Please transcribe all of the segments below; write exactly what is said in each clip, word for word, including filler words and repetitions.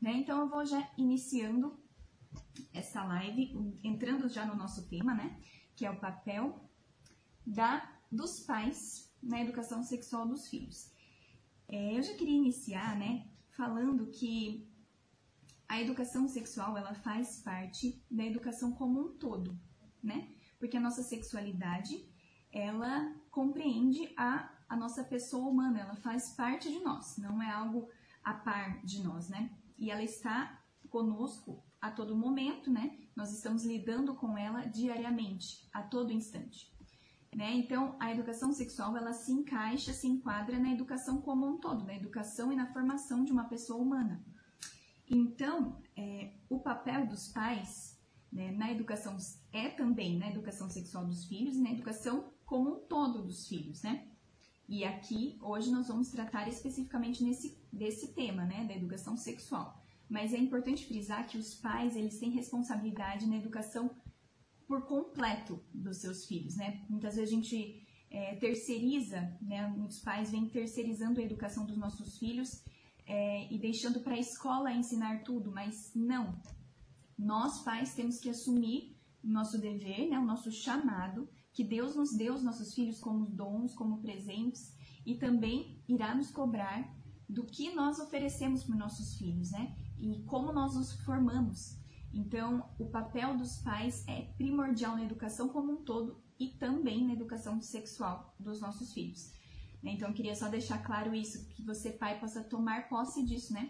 Né? Então, eu vou já iniciando essa live, entrando já no nosso tema, né? Que é o papel da, dos pais na educação sexual dos filhos. É, eu já queria iniciar, né? Falando que a educação sexual, ela faz parte da educação como um todo, né? Porque a nossa sexualidade, ela compreende a, a nossa pessoa humana, ela faz parte de nós, não é algo a par de nós, né? E ela está conosco a todo momento, né? Nós estamos lidando com ela diariamente, a todo instante, né? Então, a educação sexual, ela se encaixa, se enquadra na educação como um todo, na educação e na formação de uma pessoa humana. Então, é, o papel dos pais, né, na educação é também na educação sexual dos filhos e na educação como um todo dos filhos, né? E aqui, hoje, nós vamos tratar especificamente nesse, desse tema, né, da educação sexual. Mas é importante frisar que os pais, eles têm responsabilidade na educação por completo dos seus filhos, né? Muitas vezes a gente é, terceiriza, né, muitos pais vêm terceirizando a educação dos nossos filhos, É, e deixando para a escola ensinar tudo, mas não. Nós, pais, temos que assumir o nosso dever, né, o nosso chamado, que Deus nos deu os nossos filhos como dons, como presentes, e também irá nos cobrar do que nós oferecemos para os nossos filhos, né, e como nós os formamos. Então, o papel dos pais é primordial na educação como um todo e também na educação sexual dos nossos filhos. Então, eu queria só deixar claro isso, que você, pai, possa tomar posse disso, né?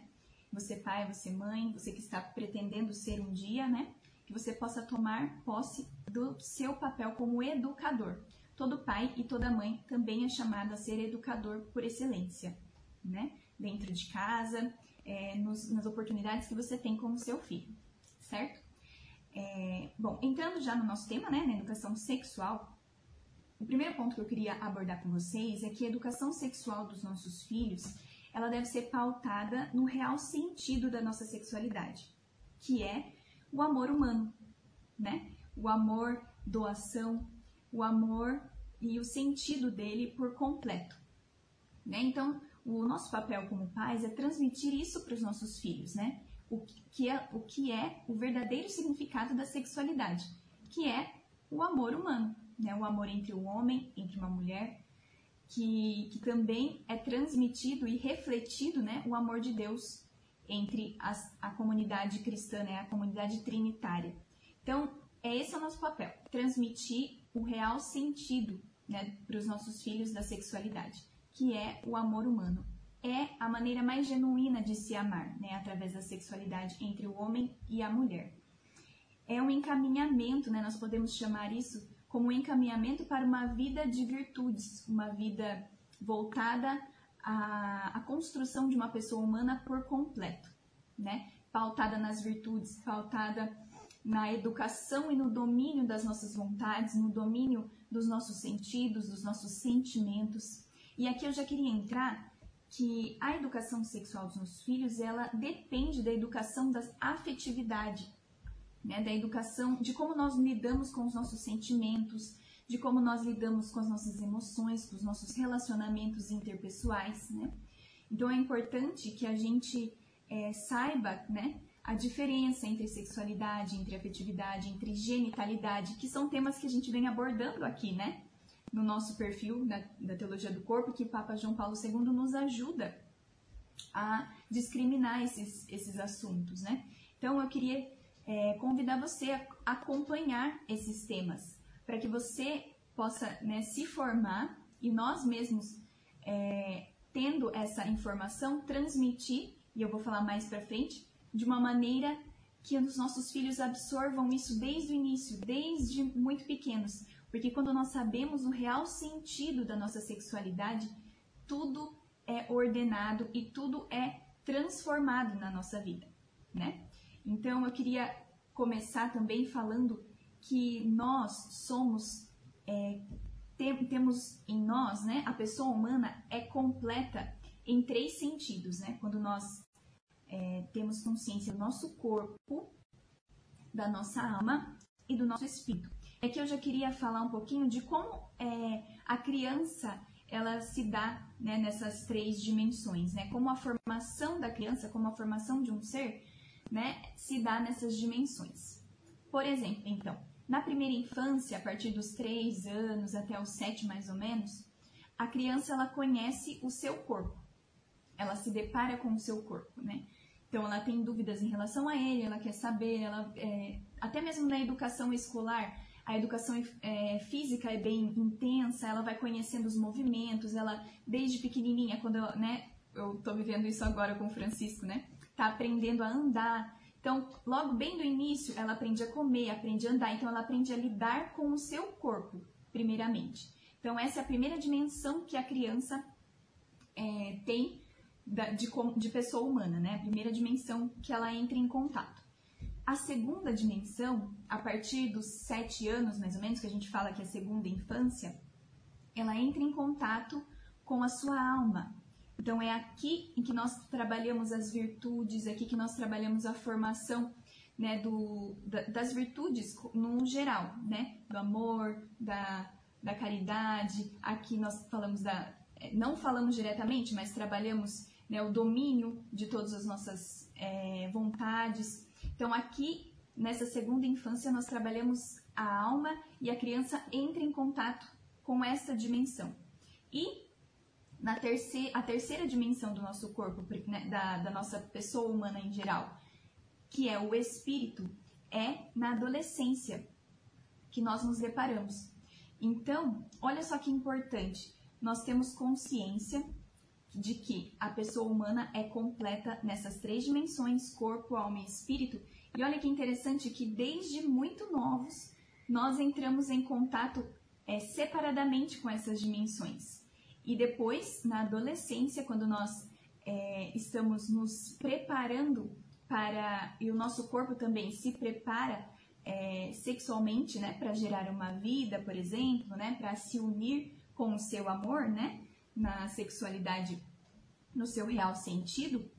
Você, pai, você, mãe, você que está pretendendo ser um dia, né? Que você possa tomar posse do seu papel como educador. Todo pai e toda mãe também é chamado a ser educador por excelência, né? Dentro de casa, é, nos, nas oportunidades que você tem com o seu filho, certo? É, bom, entrando já no nosso tema, né? Na educação sexual, o primeiro ponto que eu queria abordar com vocês é que a educação sexual dos nossos filhos, ela deve ser pautada no real sentido da nossa sexualidade, que é o amor humano, né? O amor, doação, o amor e o sentido dele por completo, né? Então, o nosso papel como pais é transmitir isso para os nossos filhos, né? O que é o que é o verdadeiro significado da sexualidade, que é o amor humano. Né, o amor entre um homem, entre uma mulher, que, que também é transmitido e refletido, né, o amor de Deus entre as, a comunidade cristã, né, a comunidade trinitária. Então, é esse o nosso papel, transmitir o real sentido, né, para os nossos filhos da sexualidade, que é o amor humano. É a maneira mais genuína de se amar, né, através da sexualidade entre o homem e a mulher. É um encaminhamento, né, nós podemos chamar isso como um encaminhamento para uma vida de virtudes, uma vida voltada à, à construção de uma pessoa humana por completo, né? Pautada nas virtudes, pautada na educação e no domínio das nossas vontades, no domínio dos nossos sentidos, dos nossos sentimentos. E aqui eu já queria entrar que a educação sexual dos nossos filhos, ela depende da educação da afetividade, né, da educação, de como nós lidamos com os nossos sentimentos, de como nós lidamos com as nossas emoções, com os nossos relacionamentos interpessoais, né? Então, é importante que a gente é, saiba, né, a diferença entre sexualidade, entre afetividade, entre genitalidade, que são temas que a gente vem abordando aqui, né, no nosso perfil da, da Teologia do Corpo, que o Papa João Paulo segundo nos ajuda a discriminar esses, esses assuntos, né? Então, eu queria É, convidar você a acompanhar esses temas, para que você possa, né, se formar e nós mesmos, é, tendo essa informação, transmitir, e eu vou falar mais para frente, de uma maneira que os nossos filhos absorvam isso desde o início, desde muito pequenos, porque quando nós sabemos o real sentido da nossa sexualidade, tudo é ordenado e tudo é transformado na nossa vida, né? Então, eu queria começar também falando que nós somos, é, tem, temos em nós, né, a pessoa humana é completa em três sentidos, né? Quando nós é, temos consciência do nosso corpo, da nossa alma e do nosso espírito. Aqui eu já queria falar um pouquinho de como é, a criança ela se dá, né, nessas três dimensões, né? Como a formação da criança, como a formação de um ser, né, se dá nessas dimensões. Por exemplo, então, na primeira infância, a partir dos três anos até os sete mais ou menos, a criança ela conhece o seu corpo, ela se depara com o seu corpo, né? Então, ela tem dúvidas em relação a ele, ela quer saber, ela, é, até mesmo na educação escolar, a educação é, física é bem intensa, ela vai conhecendo os movimentos, ela, desde pequenininha, quando eu, né, eu tô vivendo isso agora com o Francisco, né, tá aprendendo a andar, então, logo bem do início, ela aprende a comer, aprende a andar, então ela aprende a lidar com o seu corpo, primeiramente. Então, essa é a primeira dimensão que a criança é, tem, De, de pessoa humana, né? A primeira dimensão que ela entra em contato. A segunda dimensão, a partir dos sete anos, mais ou menos, que a gente fala que é a segunda infância, ela entra em contato com a sua alma. Então, é aqui em que nós trabalhamos as virtudes, é aqui que nós trabalhamos a formação, né, do, da, das virtudes no geral, né? Do amor, da, da caridade, aqui nós falamos da... Não falamos diretamente, mas trabalhamos... Né, o domínio de todas as nossas é, vontades. Então, aqui, nessa segunda infância, nós trabalhamos a alma e a criança entra em contato com essa dimensão. E na terceira, a terceira dimensão do nosso corpo, né, da, da nossa pessoa humana em geral, que é o espírito, é na adolescência que nós nos deparamos. Então, olha só que importante, nós temos consciência de que a pessoa humana é completa nessas três dimensões, corpo, alma e espírito. E olha que interessante que desde muito novos, nós entramos em contato é, separadamente com essas dimensões. E depois, na adolescência, quando nós é, estamos nos preparando para... E o nosso corpo também se prepara é, sexualmente, né? Para gerar uma vida, por exemplo, né? Para se unir com o seu amor, né? Na sexualidade, no seu real sentido,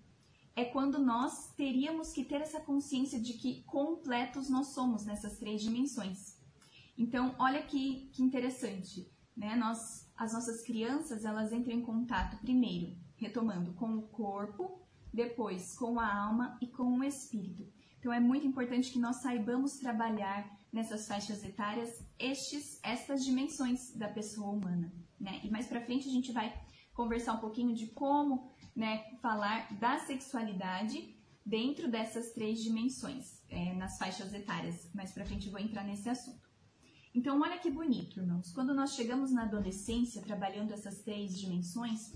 é quando nós teríamos que ter essa consciência de que completos nós somos nessas três dimensões. Então, olha que, que interessante, né? Nós, as nossas crianças, elas entram em contato primeiro, retomando, com o corpo, depois com a alma e com o espírito. Então, é muito importante que nós saibamos trabalhar nessas faixas etárias estes, estas dimensões da pessoa humana. Né? E mais pra frente a gente vai conversar um pouquinho de como, né, falar da sexualidade dentro dessas três dimensões, é, nas faixas etárias. Mais pra frente eu vou entrar nesse assunto. Então, olha que bonito, irmãos. Quando nós chegamos na adolescência, trabalhando essas três dimensões,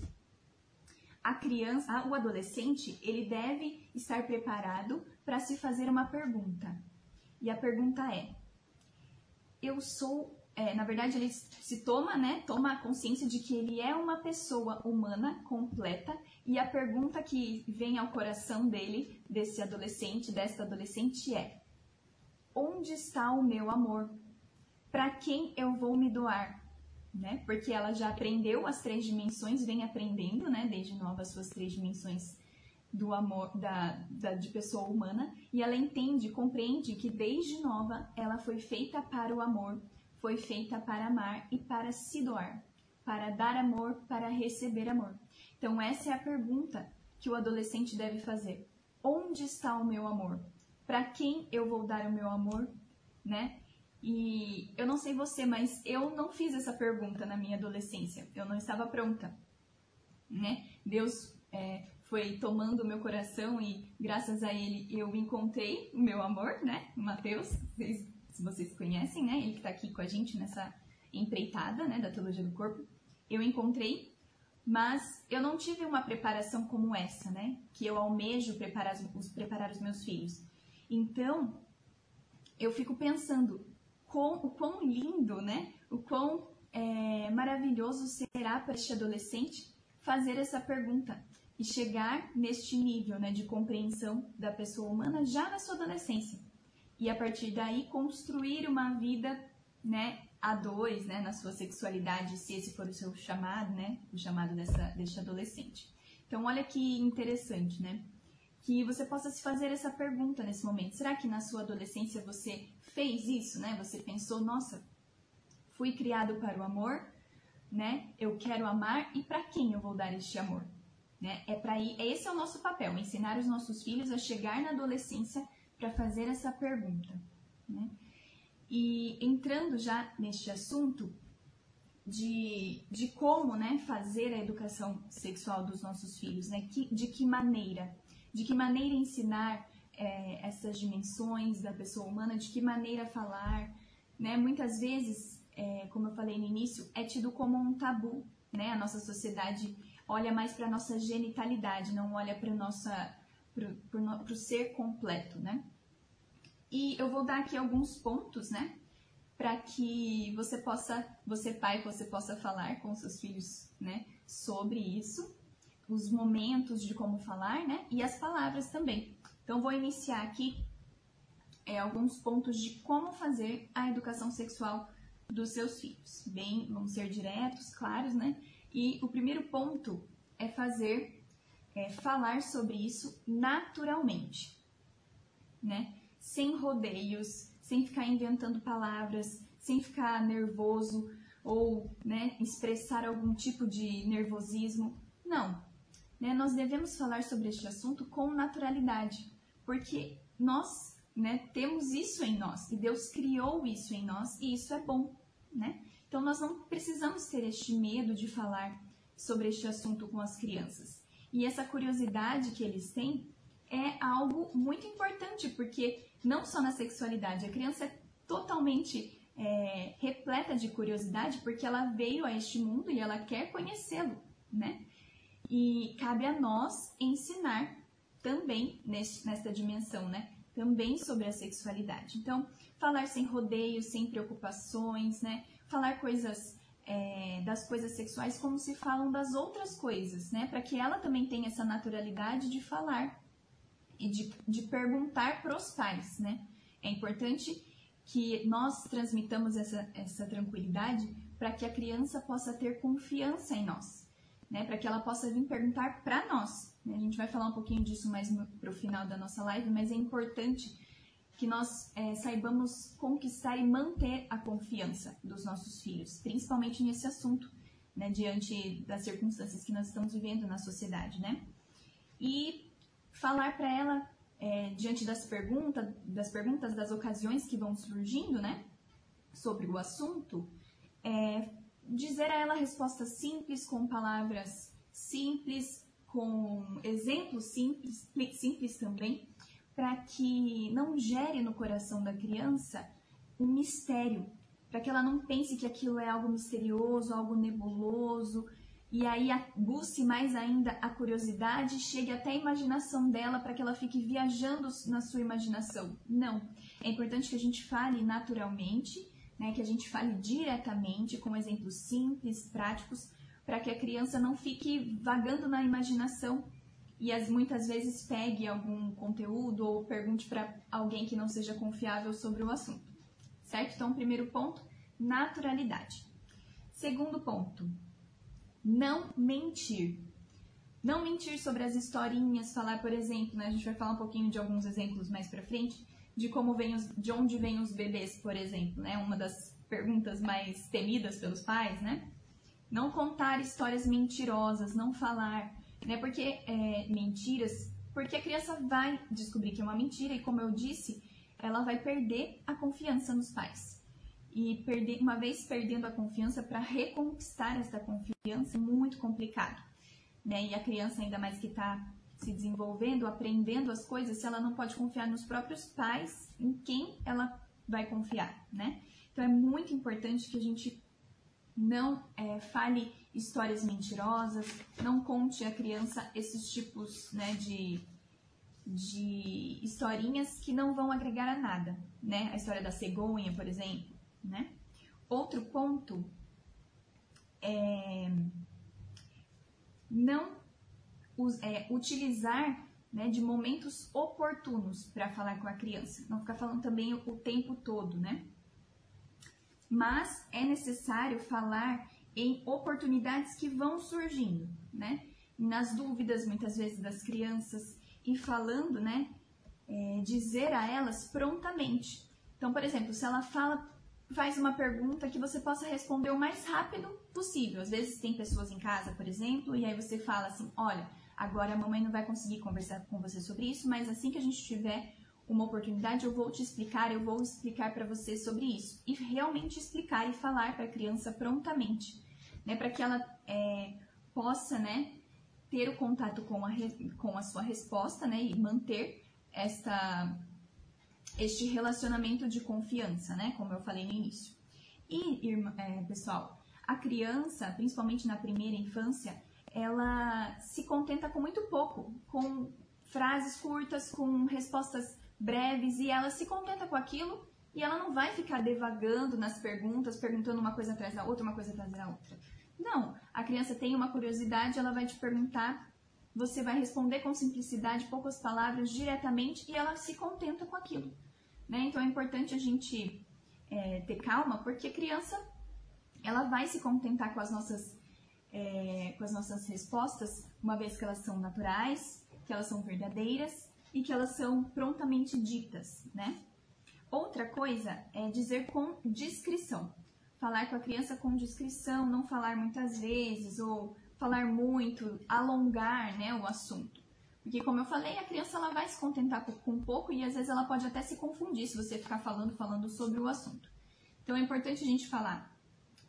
a criança, a, o adolescente, ele deve estar preparado para se fazer uma pergunta. E a pergunta é, eu sou... É, na verdade, ele se toma, né, toma a consciência de que ele é uma pessoa humana completa e a pergunta que vem ao coração dele, desse adolescente, desta adolescente é: onde está o meu amor? Para quem eu vou me doar? Né? Porque ela já aprendeu as três dimensões, vem aprendendo, né, desde nova as suas três dimensões do amor, da, da, de pessoa humana, e ela entende, compreende que desde nova ela foi feita para o amor. Foi feita para amar e para se doar, para dar amor, para receber amor. Então, essa é a pergunta que o adolescente deve fazer. Onde está o meu amor? Para quem eu vou dar o meu amor? Né? E eu não sei você, mas eu não fiz essa pergunta na minha adolescência. Eu não estava pronta. Né? Deus é, foi tomando o meu coração e, graças a Ele, eu encontrei o meu amor, né? Mateus, vocês se vocês conhecem, né? Ele que está aqui com a gente nessa empreitada, né? Da Teologia do Corpo. Eu encontrei, mas eu não tive uma preparação como essa, né? Que eu almejo preparar os, preparar os meus filhos. Então, eu fico pensando quão, o quão lindo, né? O quão é, maravilhoso será para este adolescente fazer essa pergunta e chegar neste nível, né? De compreensão da pessoa humana já na sua adolescência. E a partir daí construir uma vida, né, a dois, né, na sua sexualidade, se esse for o seu chamado, né, o chamado dessa, deste adolescente. Então, olha que interessante, né, que você possa se fazer essa pergunta nesse momento. Será que na sua adolescência você fez isso, né? Você pensou, nossa, fui criado para o amor, né? Eu quero amar e para quem eu vou dar este amor, né? É para ir, esse é o nosso papel, ensinar os nossos filhos a chegar na adolescência para fazer essa pergunta, né? E entrando já neste assunto de, de como, né, fazer a educação sexual dos nossos filhos, né? Que, de que maneira, de que maneira ensinar é, essas dimensões da pessoa humana, de que maneira falar, né? Muitas vezes, é, como eu falei no início, é tido como um tabu, né? A nossa sociedade olha mais para a nossa genitalidade, não olha para nossa, para o ser completo, né? E eu vou dar aqui alguns pontos, né, para que você possa, você pai, você possa falar com seus filhos, né, sobre isso, os momentos de como falar, né, e as palavras também. Então, vou iniciar aqui é, alguns pontos de como fazer a educação sexual dos seus filhos. Bem, vamos ser diretos, claros, né? E o primeiro ponto é fazer, é, falar sobre isso naturalmente, né? Sem rodeios, sem ficar inventando palavras, sem ficar nervoso ou, né, expressar algum tipo de nervosismo. Não, né, nós devemos falar sobre este assunto com naturalidade, porque nós, né, temos isso em nós e Deus criou isso em nós e isso é bom, né? Então nós não precisamos ter este medo de falar sobre este assunto com as crianças. E essa curiosidade que eles têm é algo muito importante, porque não só na sexualidade, a criança é totalmente é, repleta de curiosidade, porque ela veio a este mundo e ela quer conhecê-lo, né? E cabe a nós ensinar também neste, nesta dimensão, né? Também sobre a sexualidade. Então, falar sem rodeios, sem preocupações, né? Falar coisas é, das coisas sexuais como se falam das outras coisas, né? Para que ela também tenha essa naturalidade de falar e de, de perguntar para os pais, né? É importante que nós transmitamos essa, essa tranquilidade para que a criança possa ter confiança em nós, né? Para que ela possa vir perguntar para nós, né? A gente vai falar um pouquinho disso mais para o final da nossa live, mas é importante que nós é, saibamos conquistar e manter a confiança dos nossos filhos, principalmente nesse assunto, né? Diante das circunstâncias que nós estamos vivendo na sociedade, né? E falar para ela é, diante das perguntas, das perguntas, das ocasiões que vão surgindo, né, sobre o assunto, é, dizer a ela respostas simples, com palavras simples, com exemplos simples, simples também, para que não gere no coração da criança um mistério, para que ela não pense que aquilo é algo misterioso, algo nebuloso, e aí busque mais ainda a curiosidade, chegue até a imaginação dela para que ela fique viajando na sua imaginação. Não, é importante que a gente fale naturalmente, né, que a gente fale diretamente, com exemplos simples, práticos, para que a criança não fique vagando na imaginação e as, muitas vezes pegue algum conteúdo ou pergunte para alguém que não seja confiável sobre o assunto, certo? Então, primeiro ponto, naturalidade. Segundo ponto, não mentir. Não mentir sobre as historinhas, falar, por exemplo, né, a gente vai falar um pouquinho de alguns exemplos mais pra frente, de como vem os, de onde vêm os bebês, por exemplo, né? Uma das perguntas mais temidas pelos pais, né? Não contar histórias mentirosas, não falar, né? Porque é, mentiras, porque a criança vai descobrir que é uma mentira e, como eu disse, ela vai perder a confiança nos pais. E perder, uma vez perdendo a confiança, para reconquistar essa confiança é muito complicado, né? E a criança, ainda mais que está se desenvolvendo, aprendendo as coisas, se ela não pode confiar nos próprios pais, em quem ela vai confiar, né? Então é muito importante que a gente não é, fale histórias mentirosas, não conte à criança esses tipos, né, de... de historinhas que não vão agregar a nada, né? A história da cegonha, por exemplo, né? Outro ponto é não é, utilizar, né, de momentos oportunos para falar com a criança, não ficar falando também o tempo todo, né? Mas é necessário falar em oportunidades que vão surgindo, né? Nas dúvidas, muitas vezes, das crianças, e falando, né, é, dizer a elas prontamente. Então, por exemplo, se ela fala faz uma pergunta que você possa responder o mais rápido possível. Às vezes tem pessoas em casa, por exemplo, e aí você fala assim, olha, agora a mamãe não vai conseguir conversar com você sobre isso, mas assim que a gente tiver uma oportunidade, eu vou te explicar, eu vou explicar para você sobre isso. E realmente explicar e falar para a criança prontamente, né, para que ela é, possa, né, ter o contato com a, com a sua resposta, né, e manter esta... este relacionamento de confiança, né? Como eu falei no início. E, irmã, é, pessoal, a criança, principalmente na primeira infância, ela se contenta com muito pouco, com frases curtas, com respostas breves, e ela se contenta com aquilo e ela não vai ficar devagando nas perguntas, perguntando uma coisa atrás da outra, uma coisa atrás da outra. Não, a criança tem uma curiosidade, ela vai te perguntar, você vai responder com simplicidade, poucas palavras, diretamente, e ela se contenta com aquilo, né? Então é importante a gente é, ter calma, porque a criança ela vai se contentar com as nossas, é, com as nossas respostas, uma vez que elas são naturais, que elas são verdadeiras e que elas são prontamente ditas, né? Outra coisa é dizer com discrição. Falar com a criança com discrição, não falar muitas vezes, ou falar muito, alongar, né, o assunto. Porque, como eu falei, a criança ela vai se contentar com um pouco e, às vezes, ela pode até se confundir se você ficar falando, falando sobre o assunto. Então, é importante a gente falar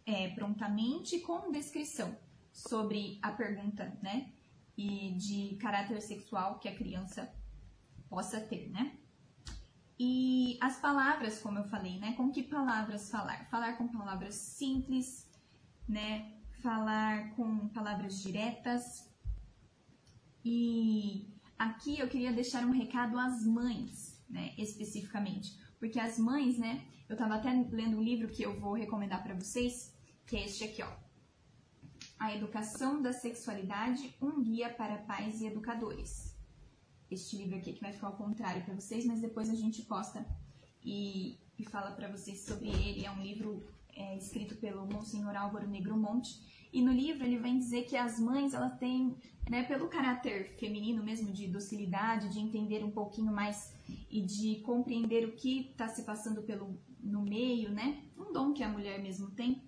é, prontamente, com descrição sobre a pergunta, né, e de caráter sexual que a criança possa ter, né. E as palavras, como eu falei, né, com que palavras falar? Falar com palavras simples, né, falar com palavras diretas. E aqui eu queria deixar um recado às mães, né, especificamente, porque as mães, né, eu estava até lendo um livro que eu vou recomendar para vocês, que é este aqui, ó, A Educação da Sexualidade, um guia para pais e educadores. Este livro aqui que vai ficar ao contrário para vocês, mas depois a gente posta e, e fala para vocês sobre ele. É um livro é, escrito pelo Monsenhor Álvaro Negro Monte. E no livro ele vem dizer que as mães, elas têm, né, pelo caráter feminino mesmo, de docilidade, de entender um pouquinho mais e de compreender o que está se passando pelo, no meio, né? Um dom que a mulher mesmo tem.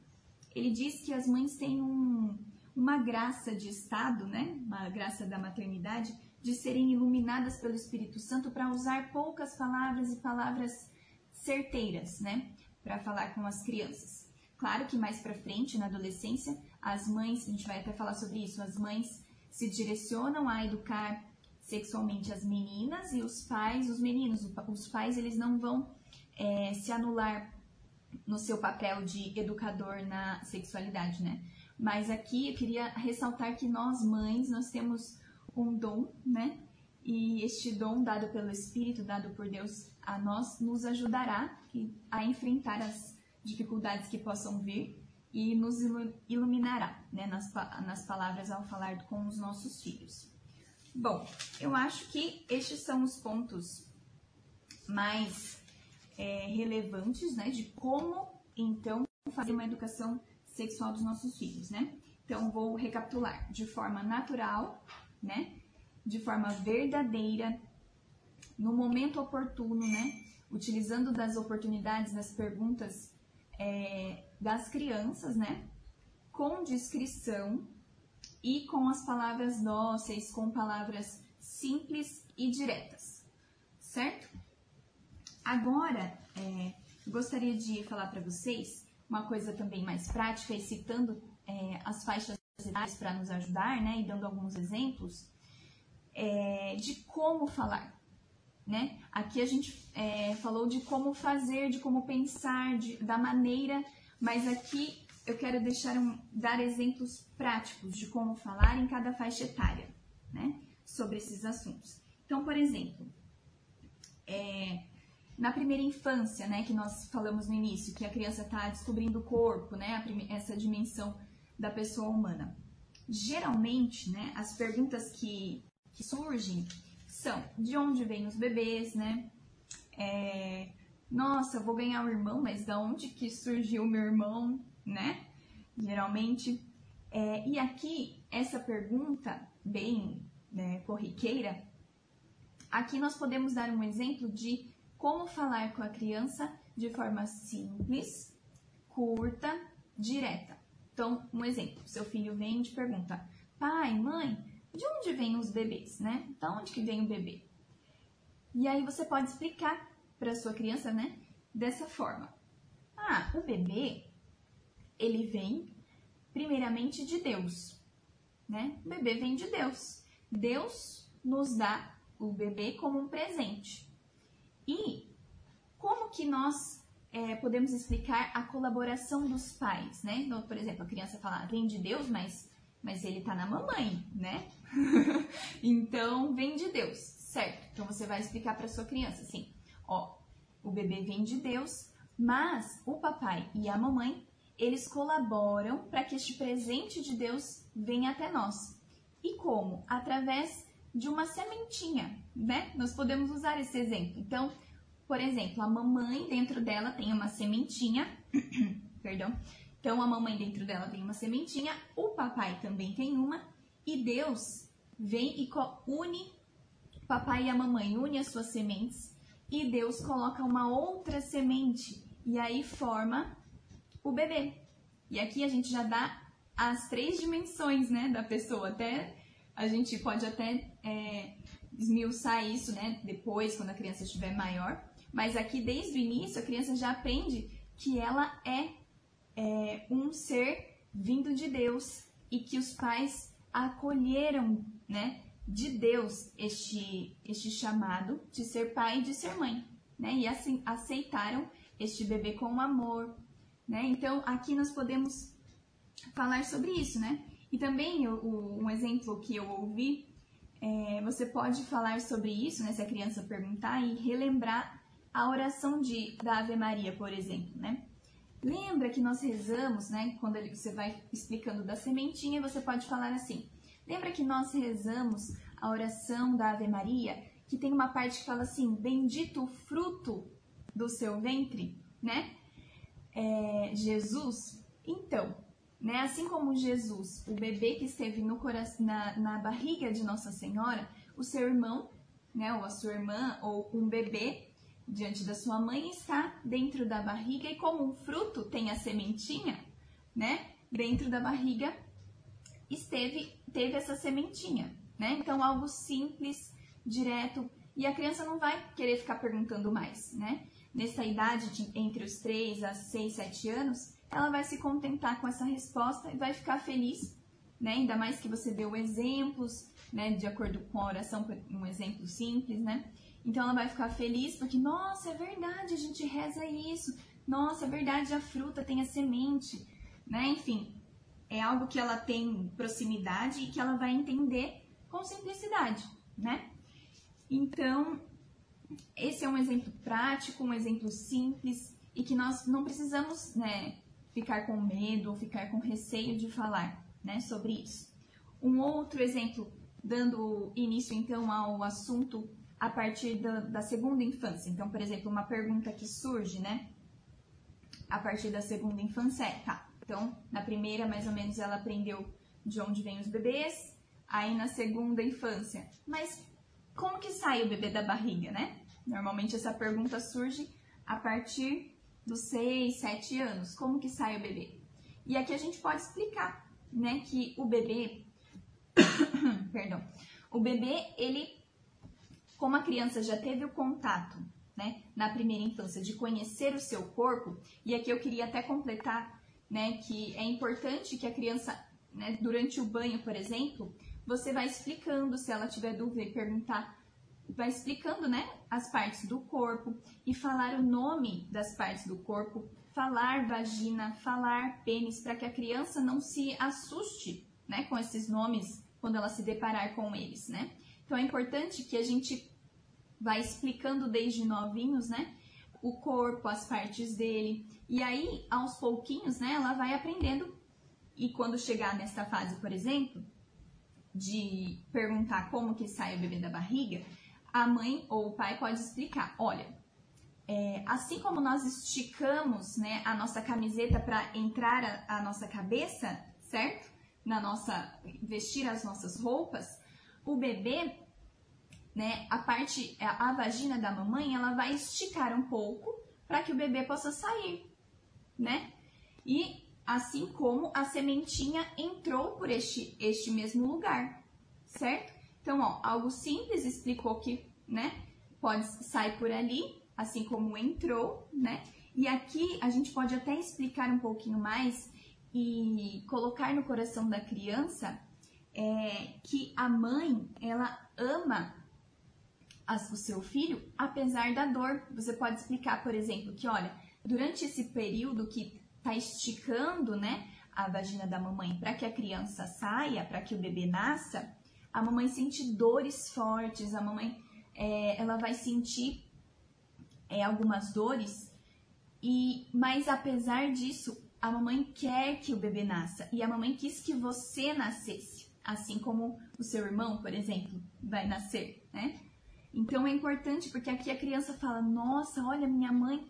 Ele diz que as mães têm um, uma graça de estado, né? Uma graça da maternidade, de serem iluminadas pelo Espírito Santo para usar poucas palavras e palavras certeiras, né? Para falar com as crianças. Claro que mais para frente, na adolescência, as mães, a gente vai até falar sobre isso, as mães se direcionam a educar sexualmente as meninas e os pais, os meninos. Os pais, eles não vão é, se anular no seu papel de educador na sexualidade, né? Mas aqui eu queria ressaltar que nós, mães, nós temos um dom, né? E este dom dado pelo Espírito, dado por Deus a nós, nos ajudará a enfrentar as dificuldades que possam vir e nos iluminará, né, nas, nas palavras ao falar com os nossos filhos. Bom, eu acho que estes são os pontos mais é, relevantes, né, de como, então, fazer uma educação sexual dos nossos filhos, né? Então, vou recapitular. De forma natural, né, de forma verdadeira, no momento oportuno, né, utilizando das oportunidades, das perguntas É, das crianças, né? Com discrição e com as palavras dóceis, com palavras simples e diretas, certo? Agora, é, gostaria de falar para vocês uma coisa também mais prática, e citando é, as faixas etárias para nos ajudar, né? E dando alguns exemplos é, de como falar. Né? Aqui a gente é, falou de como fazer, de como pensar, de, da maneira, mas aqui eu quero deixar um, dar exemplos práticos de como falar em cada faixa etária, né, sobre esses assuntos. Então, por exemplo, é, na primeira infância, né, que nós falamos no início, que a criança está descobrindo o corpo, né, a, essa dimensão da pessoa humana. Geralmente, né, as perguntas que, que surgem são: de onde vêm os bebês, né? É, nossa, vou ganhar um irmão, mas da onde que surgiu meu irmão, né? Geralmente. É, e aqui, essa pergunta bem, né, corriqueira, aqui nós podemos dar um exemplo de como falar com a criança de forma simples, curta, direta. Então, um exemplo, seu filho vem e te pergunta, pai, mãe, de onde vêm os bebês, né? De onde que vem o bebê? E aí você pode explicar para a sua criança, né, dessa forma. Ah, o bebê, ele vem primeiramente de Deus, né? O bebê vem de Deus. Deus nos dá o bebê como um presente. E como que nós é, podemos explicar a colaboração dos pais, né? Então, por exemplo, a criança fala, vem de Deus, mas, mas ele tá na mamãe, né? Então, vem de Deus, certo? Então, você vai explicar para sua criança, assim, ó, o bebê vem de Deus, mas o papai e a mamãe, eles colaboram para que este presente de Deus venha até nós. E como? Através de uma sementinha, né? Nós podemos usar esse exemplo. Então, por exemplo, a mamãe dentro dela tem uma sementinha, perdão, então a mamãe dentro dela tem uma sementinha, o papai também tem uma, e Deus vem e une, o papai e a mamãe unem as suas sementes, e Deus coloca uma outra semente, e aí forma o bebê. E aqui a gente já dá as três dimensões, né, da pessoa, até a gente pode até é, esmiuçar isso, né, depois, quando a criança estiver maior, mas aqui desde o início a criança já aprende que ela é, é um ser vindo de Deus e que os pais acolheram, né, de Deus este, este chamado de ser pai e de ser mãe, né, e assim aceitaram este bebê com amor, né, então aqui nós podemos falar sobre isso, né, e também o, um exemplo que eu ouvi, é, você pode falar sobre isso, né, se a criança perguntar e relembrar a oração de, da Ave Maria, por exemplo, né, lembra que nós rezamos, né, quando você vai explicando da sementinha, você pode falar assim, lembra que nós rezamos a oração da Ave Maria, que tem uma parte que fala assim, bendito o fruto do seu ventre, né, é, Jesus, então, né? Assim como Jesus, o bebê que esteve no coração, na, na barriga de Nossa Senhora, o seu irmão, né, ou a sua irmã, ou um bebê diante da sua mãe está dentro da barriga e como um fruto tem a sementinha, né, dentro da barriga esteve, teve essa sementinha, né? Então algo simples, direto, e a criança não vai querer ficar perguntando mais, né? Nessa idade de, entre os três a seis, sete anos, ela vai se contentar com essa resposta e vai ficar feliz, né? Ainda mais que você deu exemplos, né? De acordo com a oração, um exemplo simples, né? Então ela vai ficar feliz porque, nossa, é verdade, a gente reza isso, nossa, é verdade, a fruta tem a semente, né? Enfim, é algo que ela tem proximidade e que ela vai entender com simplicidade, né? Então, esse é um exemplo prático, um exemplo simples e que nós não precisamos, né, ficar com medo ou ficar com receio de falar, né, sobre isso. Um outro exemplo, dando início então ao assunto a partir da, da segunda infância. Então, por exemplo, uma pergunta que surge, né, a partir da segunda infância é, tá, então na primeira mais ou menos ela aprendeu de onde vêm os bebês, aí na segunda infância, mas como que sai o bebê da barriga, né? Normalmente essa pergunta surge a partir dos seis, sete anos, como que sai o bebê? E aqui a gente pode explicar, né, que o bebê, perdão, o bebê, ele, como a criança já teve o contato, né, na primeira infância, de conhecer o seu corpo, e aqui eu queria até completar, né, que é importante que a criança, né, durante o banho, por exemplo, você vai explicando, se ela tiver dúvida e perguntar, vai explicando, né, as partes do corpo e falar o nome das partes do corpo, falar vagina, falar pênis, para que a criança não se assuste, né, com esses nomes quando ela se deparar com eles, né? Então é importante que a gente vá explicando desde novinhos, né, o corpo, as partes dele, e aí aos pouquinhos, né, ela vai aprendendo. E quando chegar nesta fase, por exemplo, de perguntar como que sai o bebê da barriga, a mãe ou o pai pode explicar, olha, é, assim como nós esticamos, né, a nossa camiseta para entrar a, a nossa cabeça, certo? Na nossa, vestir as nossas roupas, o bebê, né, a parte, a, a vagina da mamãe, ela vai esticar um pouco para que o bebê possa sair, né? e assim como a sementinha entrou por este, este mesmo lugar, certo? Então, ó, algo simples explicou que, né, pode sair por ali, assim como entrou, né? E aqui a gente pode até explicar um pouquinho mais e colocar no coração da criança é, que a mãe, ela ama as, o seu filho apesar da dor. Você pode explicar, por exemplo, que olha, durante esse período que tá esticando, né, a vagina da mamãe para que a criança saia, para que o bebê nasça, a mamãe sente dores fortes, a mamãe é, ela vai sentir é, algumas dores, e, mas apesar disso, a mamãe quer que o bebê nasça e a mamãe quis que você nascesse, assim como o seu irmão, por exemplo, vai nascer, né? Então é importante porque aqui a criança fala, nossa, olha, minha mãe,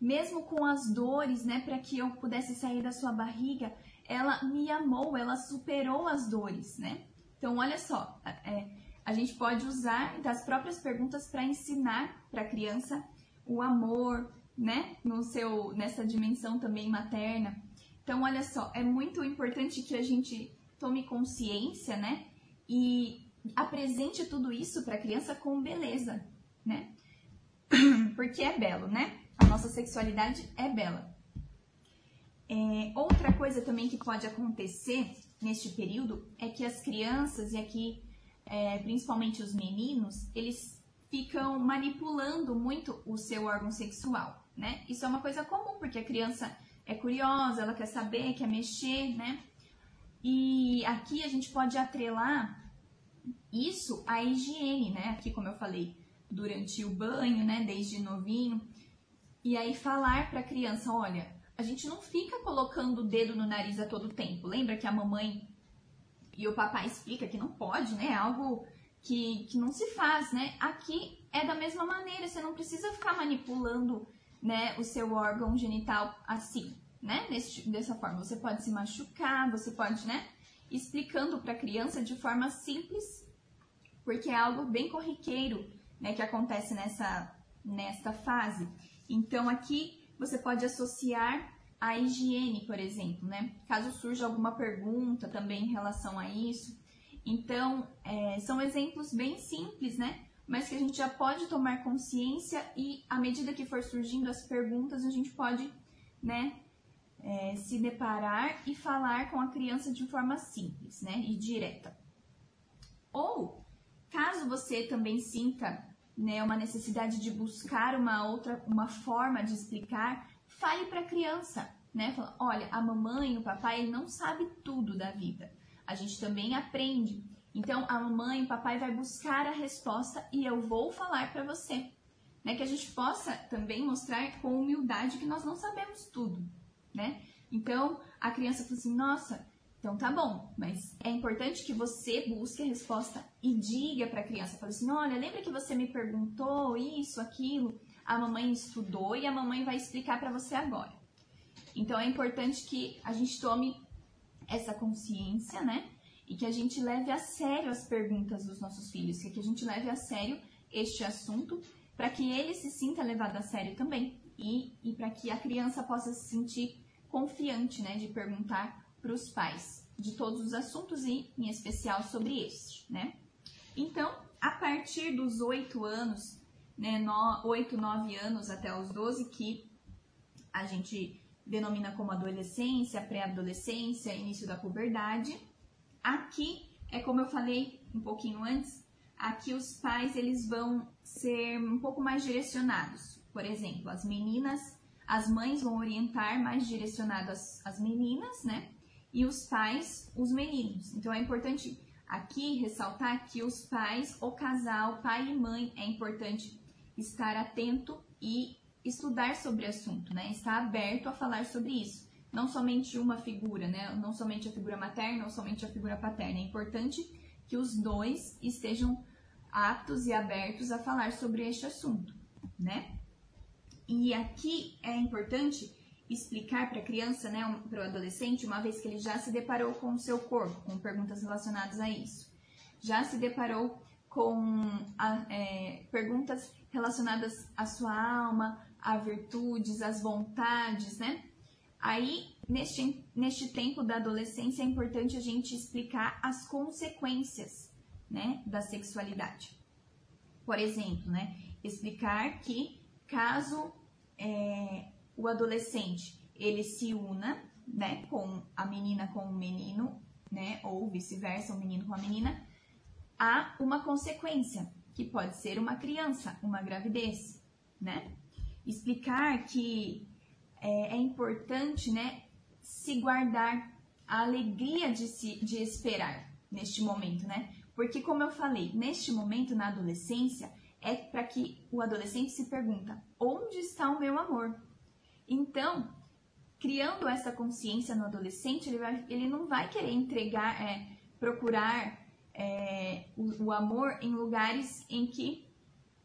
mesmo com as dores, né, para que eu pudesse sair da sua barriga, ela me amou, ela superou as dores, né? Então, olha só, é, a gente pode usar das próprias perguntas para ensinar para a criança o amor, né, no seu, nessa dimensão também materna. Então, olha só, é muito importante que a gente tome consciência, né, e apresente tudo isso para a criança com beleza, né? Porque é belo, né? A nossa sexualidade é bela. É, outra coisa também que pode acontecer neste período é que as crianças, e aqui é, principalmente os meninos, eles ficam manipulando muito o seu órgão sexual, né? Isso é uma coisa comum, porque a criança é curiosa, ela quer saber, quer mexer, né? E aqui a gente pode atrelar isso à higiene, né? Aqui, como eu falei, durante o banho, né? Desde novinho. E aí falar para a criança, olha, a gente não fica colocando o dedo no nariz a todo tempo. Lembra que a mamãe e o papai explica que não pode, né? Algo que, que não se faz, né? Aqui é da mesma maneira, você não precisa ficar manipulando, né, o seu órgão genital assim, né? Desse, dessa forma, você pode se machucar, você pode, né? Explicando para a criança de forma simples, porque é algo bem corriqueiro, né, que acontece nessa, nessa fase. Então, aqui você pode associar a higiene, por exemplo, né? Caso surja alguma pergunta também em relação a isso. Então, é, são exemplos bem simples, né? Mas que a gente já pode tomar consciência e, à medida que for surgindo as perguntas, a gente pode, né, é, se deparar e falar com a criança de forma simples, né? E direta. Ou, caso você também sinta, né, uma necessidade de buscar uma outra, uma forma de explicar, fale para a criança, né? Fala, olha, a mamãe, o papai não sabe tudo da vida. A gente também aprende. Então, a mamãe, o papai vai buscar a resposta e eu vou falar para você, né? Que a gente possa também mostrar com humildade que nós não sabemos tudo, né? Então, a criança fala assim, nossa, então tá bom, mas é importante que você busque a resposta e diga para a criança, fala assim, olha, lembra que você me perguntou isso, aquilo, a mamãe estudou e a mamãe vai explicar para você agora. Então é importante que a gente tome essa consciência, né, e que a gente leve a sério as perguntas dos nossos filhos, que a gente leve a sério este assunto para que ele se sinta levado a sério também e, e para que a criança possa se sentir confiante, né, de perguntar para os pais de todos os assuntos e em especial sobre este, né? Então, a partir dos oito anos, né, oito, nove anos até os doze, que a gente denomina como adolescência, pré-adolescência, início da puberdade, aqui é como eu falei um pouquinho antes, aqui os pais eles vão ser um pouco mais direcionados. Por exemplo, as meninas, as mães vão orientar mais direcionado as, as meninas, né? E os pais, os meninos. Então, é importante aqui ressaltar que os pais, o casal, pai e mãe, é importante estar atento e estudar sobre o assunto, né? Estar aberto a falar sobre isso. Não somente uma figura, né? Não somente a figura materna ou somente a figura paterna. É importante que os dois estejam aptos e abertos a falar sobre este assunto, né? E aqui é importante explicar para a criança, né, para o adolescente, uma vez que ele já se deparou com o seu corpo, com perguntas relacionadas a isso. Já se deparou com a, é, perguntas relacionadas à sua alma, a virtudes, às vontades, né? Aí Neste, neste tempo da adolescência é importante a gente explicar as consequências, né, da sexualidade. Por exemplo, né, explicar que caso é, o adolescente ele se una, né, com a menina com o menino, né, ou vice-versa, o menino com a menina, há uma consequência, que pode ser uma criança, uma gravidez, né? Explicar que é, é importante, né, se guardar a alegria de, se, de esperar neste momento, né? Porque, como eu falei, neste momento, na adolescência, é para que o adolescente se pergunta, onde está o meu amor? Então, criando essa consciência no adolescente, ele, vai, ele não vai querer entregar, é, procurar é, o, o amor em lugares em que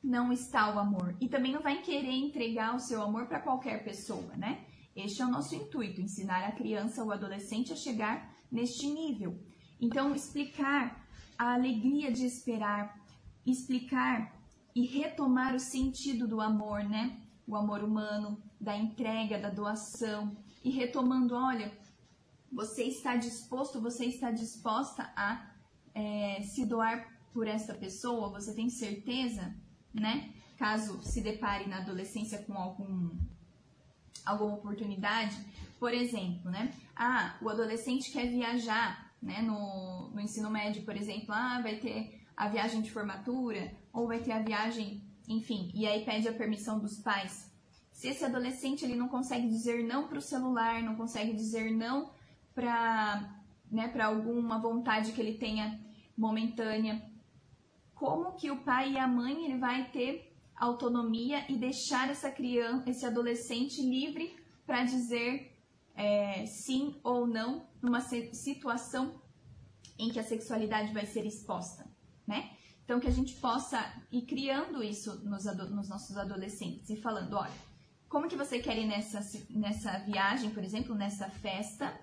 não está o amor. E também não vai querer entregar o seu amor para qualquer pessoa, né? Este é o nosso intuito, ensinar a criança ou adolescente a chegar neste nível. Então, explicar a alegria de esperar, explicar e retomar o sentido do amor, né? O amor humano, da entrega, da doação, e retomando, olha, você está disposto, você está disposta a é, se doar por essa pessoa, você tem certeza, né? Caso se depare na adolescência com algum, alguma oportunidade, por exemplo, né? Ah, o adolescente quer viajar, né? No, no ensino médio, por exemplo, ah, vai ter a viagem de formatura, ou vai ter a viagem... Enfim, e aí pede a permissão dos pais. Se esse adolescente ele não consegue dizer não para o celular, não consegue dizer não para, né, para alguma vontade que ele tenha momentânea, como que o pai e a mãe ele vai ter autonomia e deixar essa criança, esse adolescente livre para dizer é, sim ou não numa situação em que a sexualidade vai ser exposta, né? Então, que a gente possa ir criando isso nos, nos nossos adolescentes e falando, olha, como que você quer ir nessa, nessa viagem, por exemplo, nessa festa?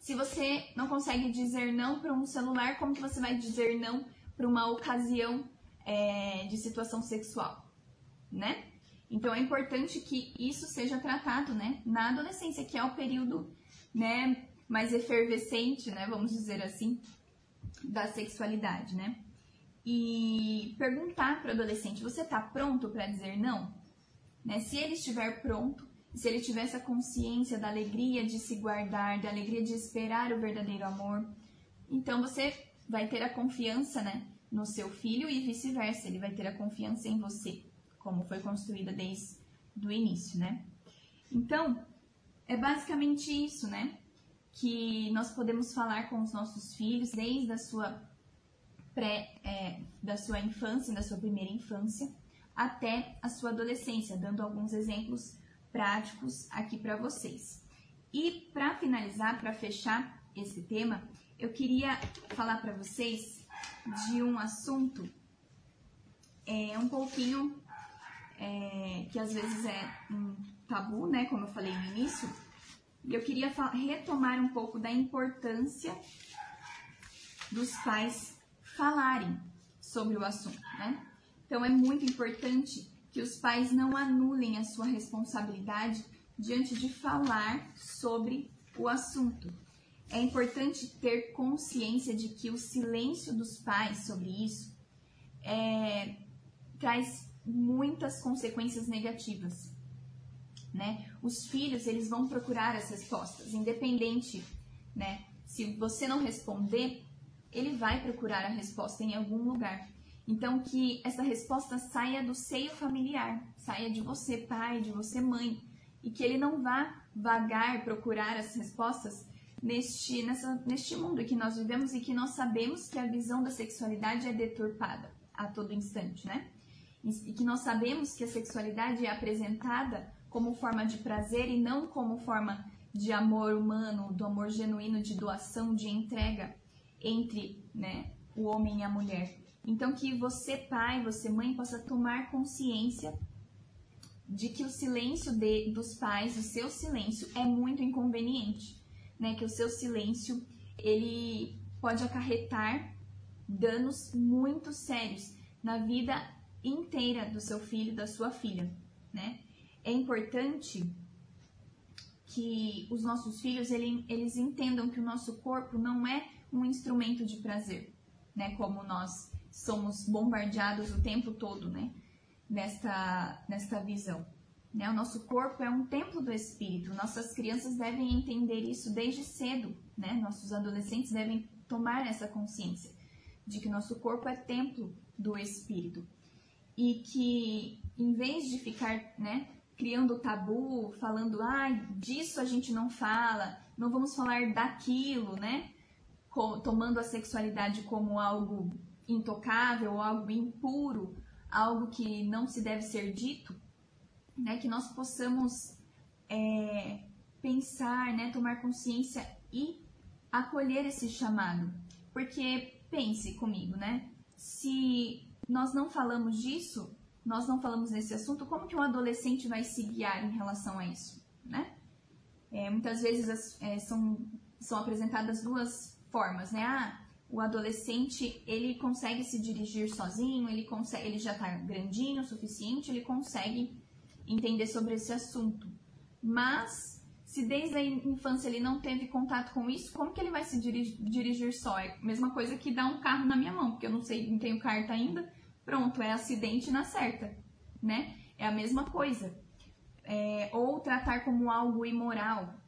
Se você não consegue dizer não para um celular, como que você vai dizer não para uma ocasião é, de situação sexual, né? Então, é importante que isso seja tratado, né, na adolescência, que é o período, né, mais efervescente, né, vamos dizer assim, da sexualidade, né? E perguntar para o adolescente, você está pronto para dizer não? Né? Se ele estiver pronto, se ele tiver essa consciência da alegria de se guardar, da alegria de esperar o verdadeiro amor, então você vai ter a confiança, né, no seu filho e vice-versa, ele vai ter a confiança em você, como foi construída desde o início, né? Então, é basicamente isso, né, que nós podemos falar com os nossos filhos desde a sua... Pré, é, da sua infância, da sua primeira infância, até a sua adolescência, dando alguns exemplos práticos aqui para vocês. E para finalizar, para fechar esse tema, eu queria falar para vocês de um assunto é, um pouquinho é, que às vezes é um tabu, né, como eu falei no início, e eu queria retomar um pouco da importância dos pais falarem sobre o assunto, né? Então, é muito importante que os pais não anulem a sua responsabilidade diante de falar sobre o assunto. É importante ter consciência de que o silêncio dos pais sobre isso é, traz muitas consequências negativas, né? Os filhos, eles vão procurar as respostas, independente, né? Se você não responder, ele vai procurar a resposta em algum lugar. Então, que essa resposta saia do seio familiar, saia de você, pai, de você, mãe, e que ele não vá vagar procurar as respostas neste, nessa, neste mundo que nós vivemos e que nós sabemos que a visão da sexualidade é deturpada a todo instante, né? E que nós sabemos que a sexualidade é apresentada como forma de prazer e não como forma de amor humano, do amor genuíno, de doação, de entrega entre, né, o homem e a mulher. Então, que você, pai, você, mãe, possa tomar consciência de que o silêncio de, dos pais, o seu silêncio é muito inconveniente, né? Que o seu silêncio, ele pode acarretar danos muito sérios na vida inteira do seu filho, da sua filha, né? É importante que os nossos filhos ele, eles entendam que o nosso corpo não é um instrumento de prazer, né? Como nós somos bombardeados o tempo todo, né? Nesta, nesta visão, né? O nosso corpo é um templo do espírito. Nossas crianças devem entender isso desde cedo, né? Nossos adolescentes devem tomar essa consciência de que nosso corpo é templo do espírito e que em vez de ficar, né, criando tabu, falando, ai, ah, disso a gente não fala, não vamos falar daquilo, né? Tomando a sexualidade como algo intocável, algo impuro, algo que não se deve ser dito, né? Que nós possamos é, pensar, né? Tomar consciência e acolher esse chamado. Porque, pense comigo, né? Se nós não falamos disso, nós não falamos nesse assunto, como que um adolescente vai se guiar em relação a isso, né? É, muitas vezes as, é, são, são apresentadas duas formas, né? Ah, o adolescente, ele consegue se dirigir sozinho, ele, consegue, ele já está grandinho o suficiente, ele consegue entender sobre esse assunto. Mas, se desde a infância ele não teve contato com isso, como que ele vai se dirigir, dirigir só? É a mesma coisa que dar um carro na minha mão, porque eu não sei, não tenho carta ainda. Pronto, é acidente na certa, né? É a mesma coisa. É, ou tratar como algo imoral,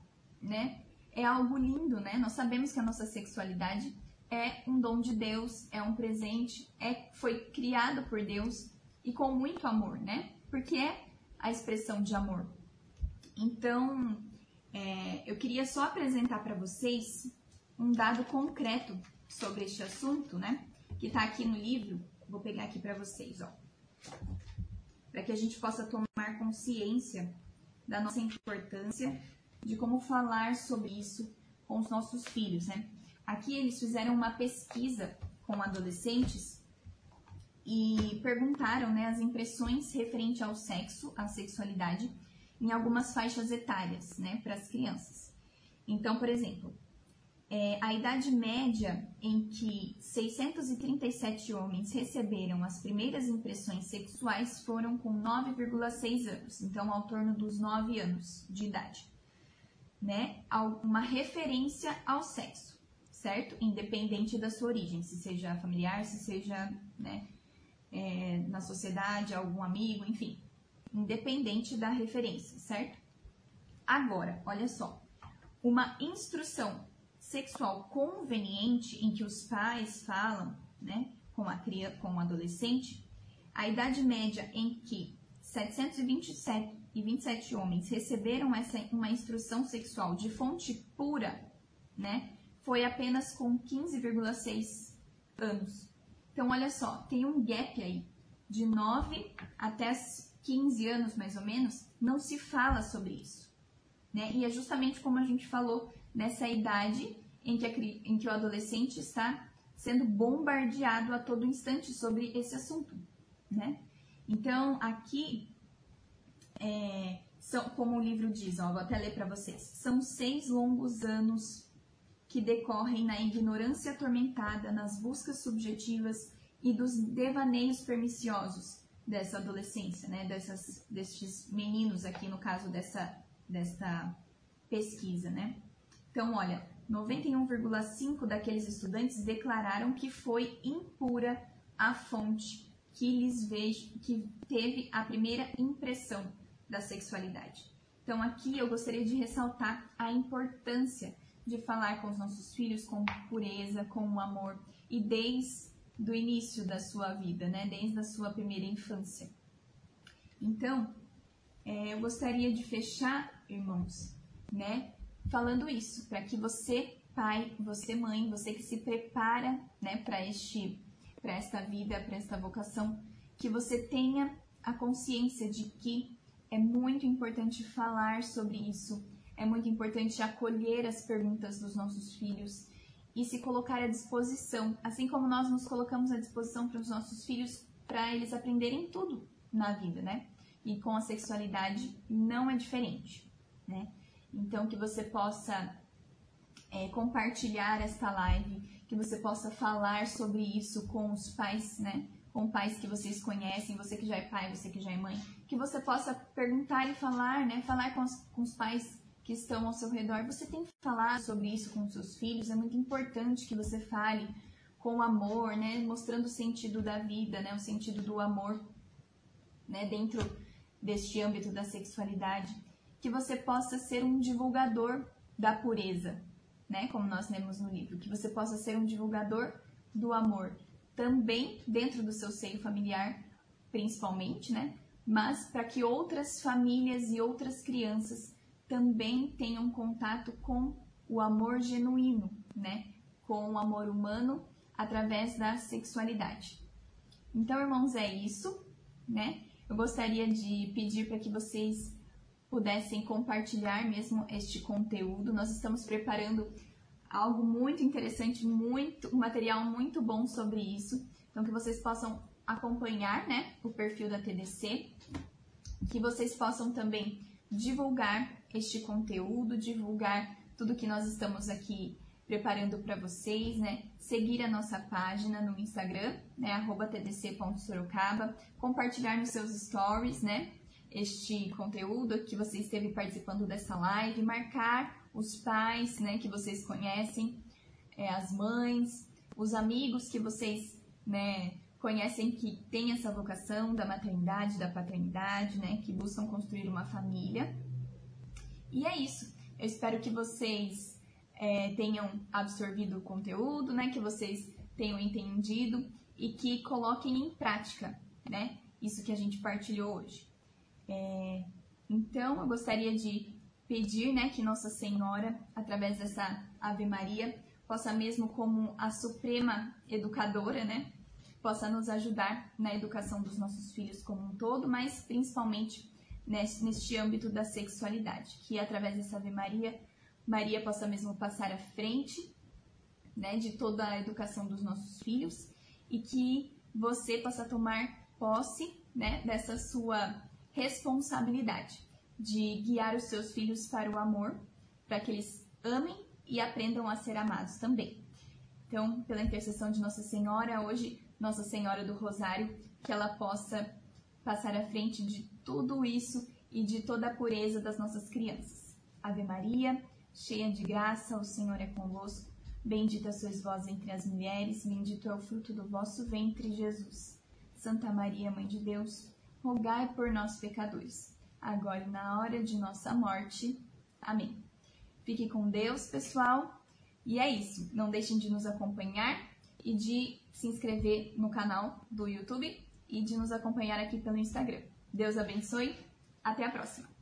né? É algo lindo, né? Nós sabemos que a nossa sexualidade é um dom de Deus, é um presente, é, foi criado por Deus e com muito amor, né? Porque é a expressão de amor. Então, é, eu queria só apresentar para vocês um dado concreto sobre este assunto, né? Que tá aqui no livro. Vou pegar aqui para vocês, ó, para que a gente possa tomar consciência da nossa importância de como falar sobre isso com os nossos filhos, né? Aqui eles fizeram uma pesquisa com adolescentes e perguntaram, né, as impressões referente ao sexo, à sexualidade, em algumas faixas etárias, né, para as crianças. Então, por exemplo, É, a idade média em que seiscentos e trinta e sete homens receberam as primeiras impressões sexuais foram com nove vírgula seis anos, então ao torno dos nove anos de idade, né? Uma referência ao sexo, certo? Independente da sua origem, se seja familiar, se seja, né, é, na sociedade, algum amigo, enfim, independente da referência, certo? Agora, olha só, uma instrução sexual conveniente em que os pais falam, né, com a criança, com o adolescente, a idade média em que setecentos e vinte e sete homens receberam essa, uma instrução sexual de fonte pura, né, foi apenas com quinze vírgula seis anos. Então, olha só, tem um gap aí, de nove até quinze anos, mais ou menos, não se fala sobre isso, né, e é justamente como a gente falou, nessa idade em que, a, em que o adolescente está sendo bombardeado a todo instante sobre esse assunto, né? Então, aqui, é, são, como o livro diz, ó, vou até ler para vocês, são seis longos anos que decorrem na ignorância atormentada, nas buscas subjetivas e dos devaneios perniciosos dessa adolescência, né? Dessas, destes meninos aqui, no caso dessa, dessa pesquisa, né? Então, olha, noventa e um vírgula cinco por cento daqueles estudantes declararam que foi impura a fonte que lhes vejo, que teve a primeira impressão da sexualidade. Então, aqui eu gostaria de ressaltar a importância de falar com os nossos filhos com pureza, com amor e desde o início da sua vida, né? Desde a sua primeira infância. Então, é, eu gostaria de fechar, irmãos, né? Falando isso, para que você, pai, você, mãe, você que se prepara, né, para este, para esta vida, para esta vocação, que você tenha a consciência de que é muito importante falar sobre isso, é muito importante acolher as perguntas dos nossos filhos e se colocar à disposição, assim como nós nos colocamos à disposição para os nossos filhos, para eles aprenderem tudo na vida, né? E com a sexualidade não é diferente, né? Então, que você possa é, compartilhar esta live, que você possa falar sobre isso com os pais, né? Com pais que vocês conhecem, você que já é pai, você que já é mãe. Que você possa perguntar e falar, né? Falar com os, com os pais que estão ao seu redor. Você tem que falar sobre isso com seus filhos. É muito importante que você fale com amor, né? Mostrando o sentido da vida, né? O sentido do amor, né? Dentro deste âmbito da sexualidade, que você possa ser um divulgador da pureza, né? Como nós lemos no livro, que você possa ser um divulgador do amor, também dentro do seu seio familiar, principalmente, né? Mas para que outras famílias e outras crianças também tenham contato com o amor genuíno, né? Com o amor humano através da sexualidade. Então, irmãos, é isso, né? Eu gostaria de pedir para que vocês pudessem compartilhar mesmo este conteúdo. Nós estamos preparando algo muito interessante, muito, um material muito bom sobre isso. Então, que vocês possam acompanhar, né, o perfil da T D C, que vocês possam também divulgar este conteúdo, divulgar tudo que nós estamos aqui preparando para vocês, né? Seguir a nossa página no Instagram, né? Arroba tdc.sorocaba, compartilhar nos seus stories, né? Este conteúdo que você esteve participando dessa live, marcar os pais, né? Que vocês conhecem, é, as mães, os amigos que vocês, né? Conhecem que tem essa vocação da maternidade, da paternidade, né? Que buscam construir uma família. E é isso. Eu espero que vocês É, tenham absorvido o conteúdo, né, que vocês tenham entendido e que coloquem em prática, né, isso que a gente partilhou hoje. É, então, eu gostaria de pedir, né, que Nossa Senhora, através dessa Ave Maria, possa mesmo como a suprema educadora, né, possa nos ajudar na educação dos nossos filhos como um todo, mas principalmente neste, neste âmbito da sexualidade, que através dessa Ave Maria, Maria possa mesmo passar à frente, né, de toda a educação dos nossos filhos e que você possa tomar posse, né, dessa sua responsabilidade de guiar os seus filhos para o amor, para que eles amem e aprendam a ser amados também. Então, pela intercessão de Nossa Senhora, hoje, Nossa Senhora do Rosário, que ela possa passar à frente de tudo isso e de toda a pureza das nossas crianças. Ave Maria, cheia de graça, o Senhor é convosco. Bendita sois vós entre as mulheres, bendito é o fruto do vosso ventre, Jesus. Santa Maria, Mãe de Deus, rogai por nós, pecadores, agora e na hora de nossa morte. Amém. Fique com Deus, pessoal. E é isso. Não deixem de nos acompanhar e de se inscrever no canal do YouTube e de nos acompanhar aqui pelo Instagram. Deus abençoe. Até a próxima.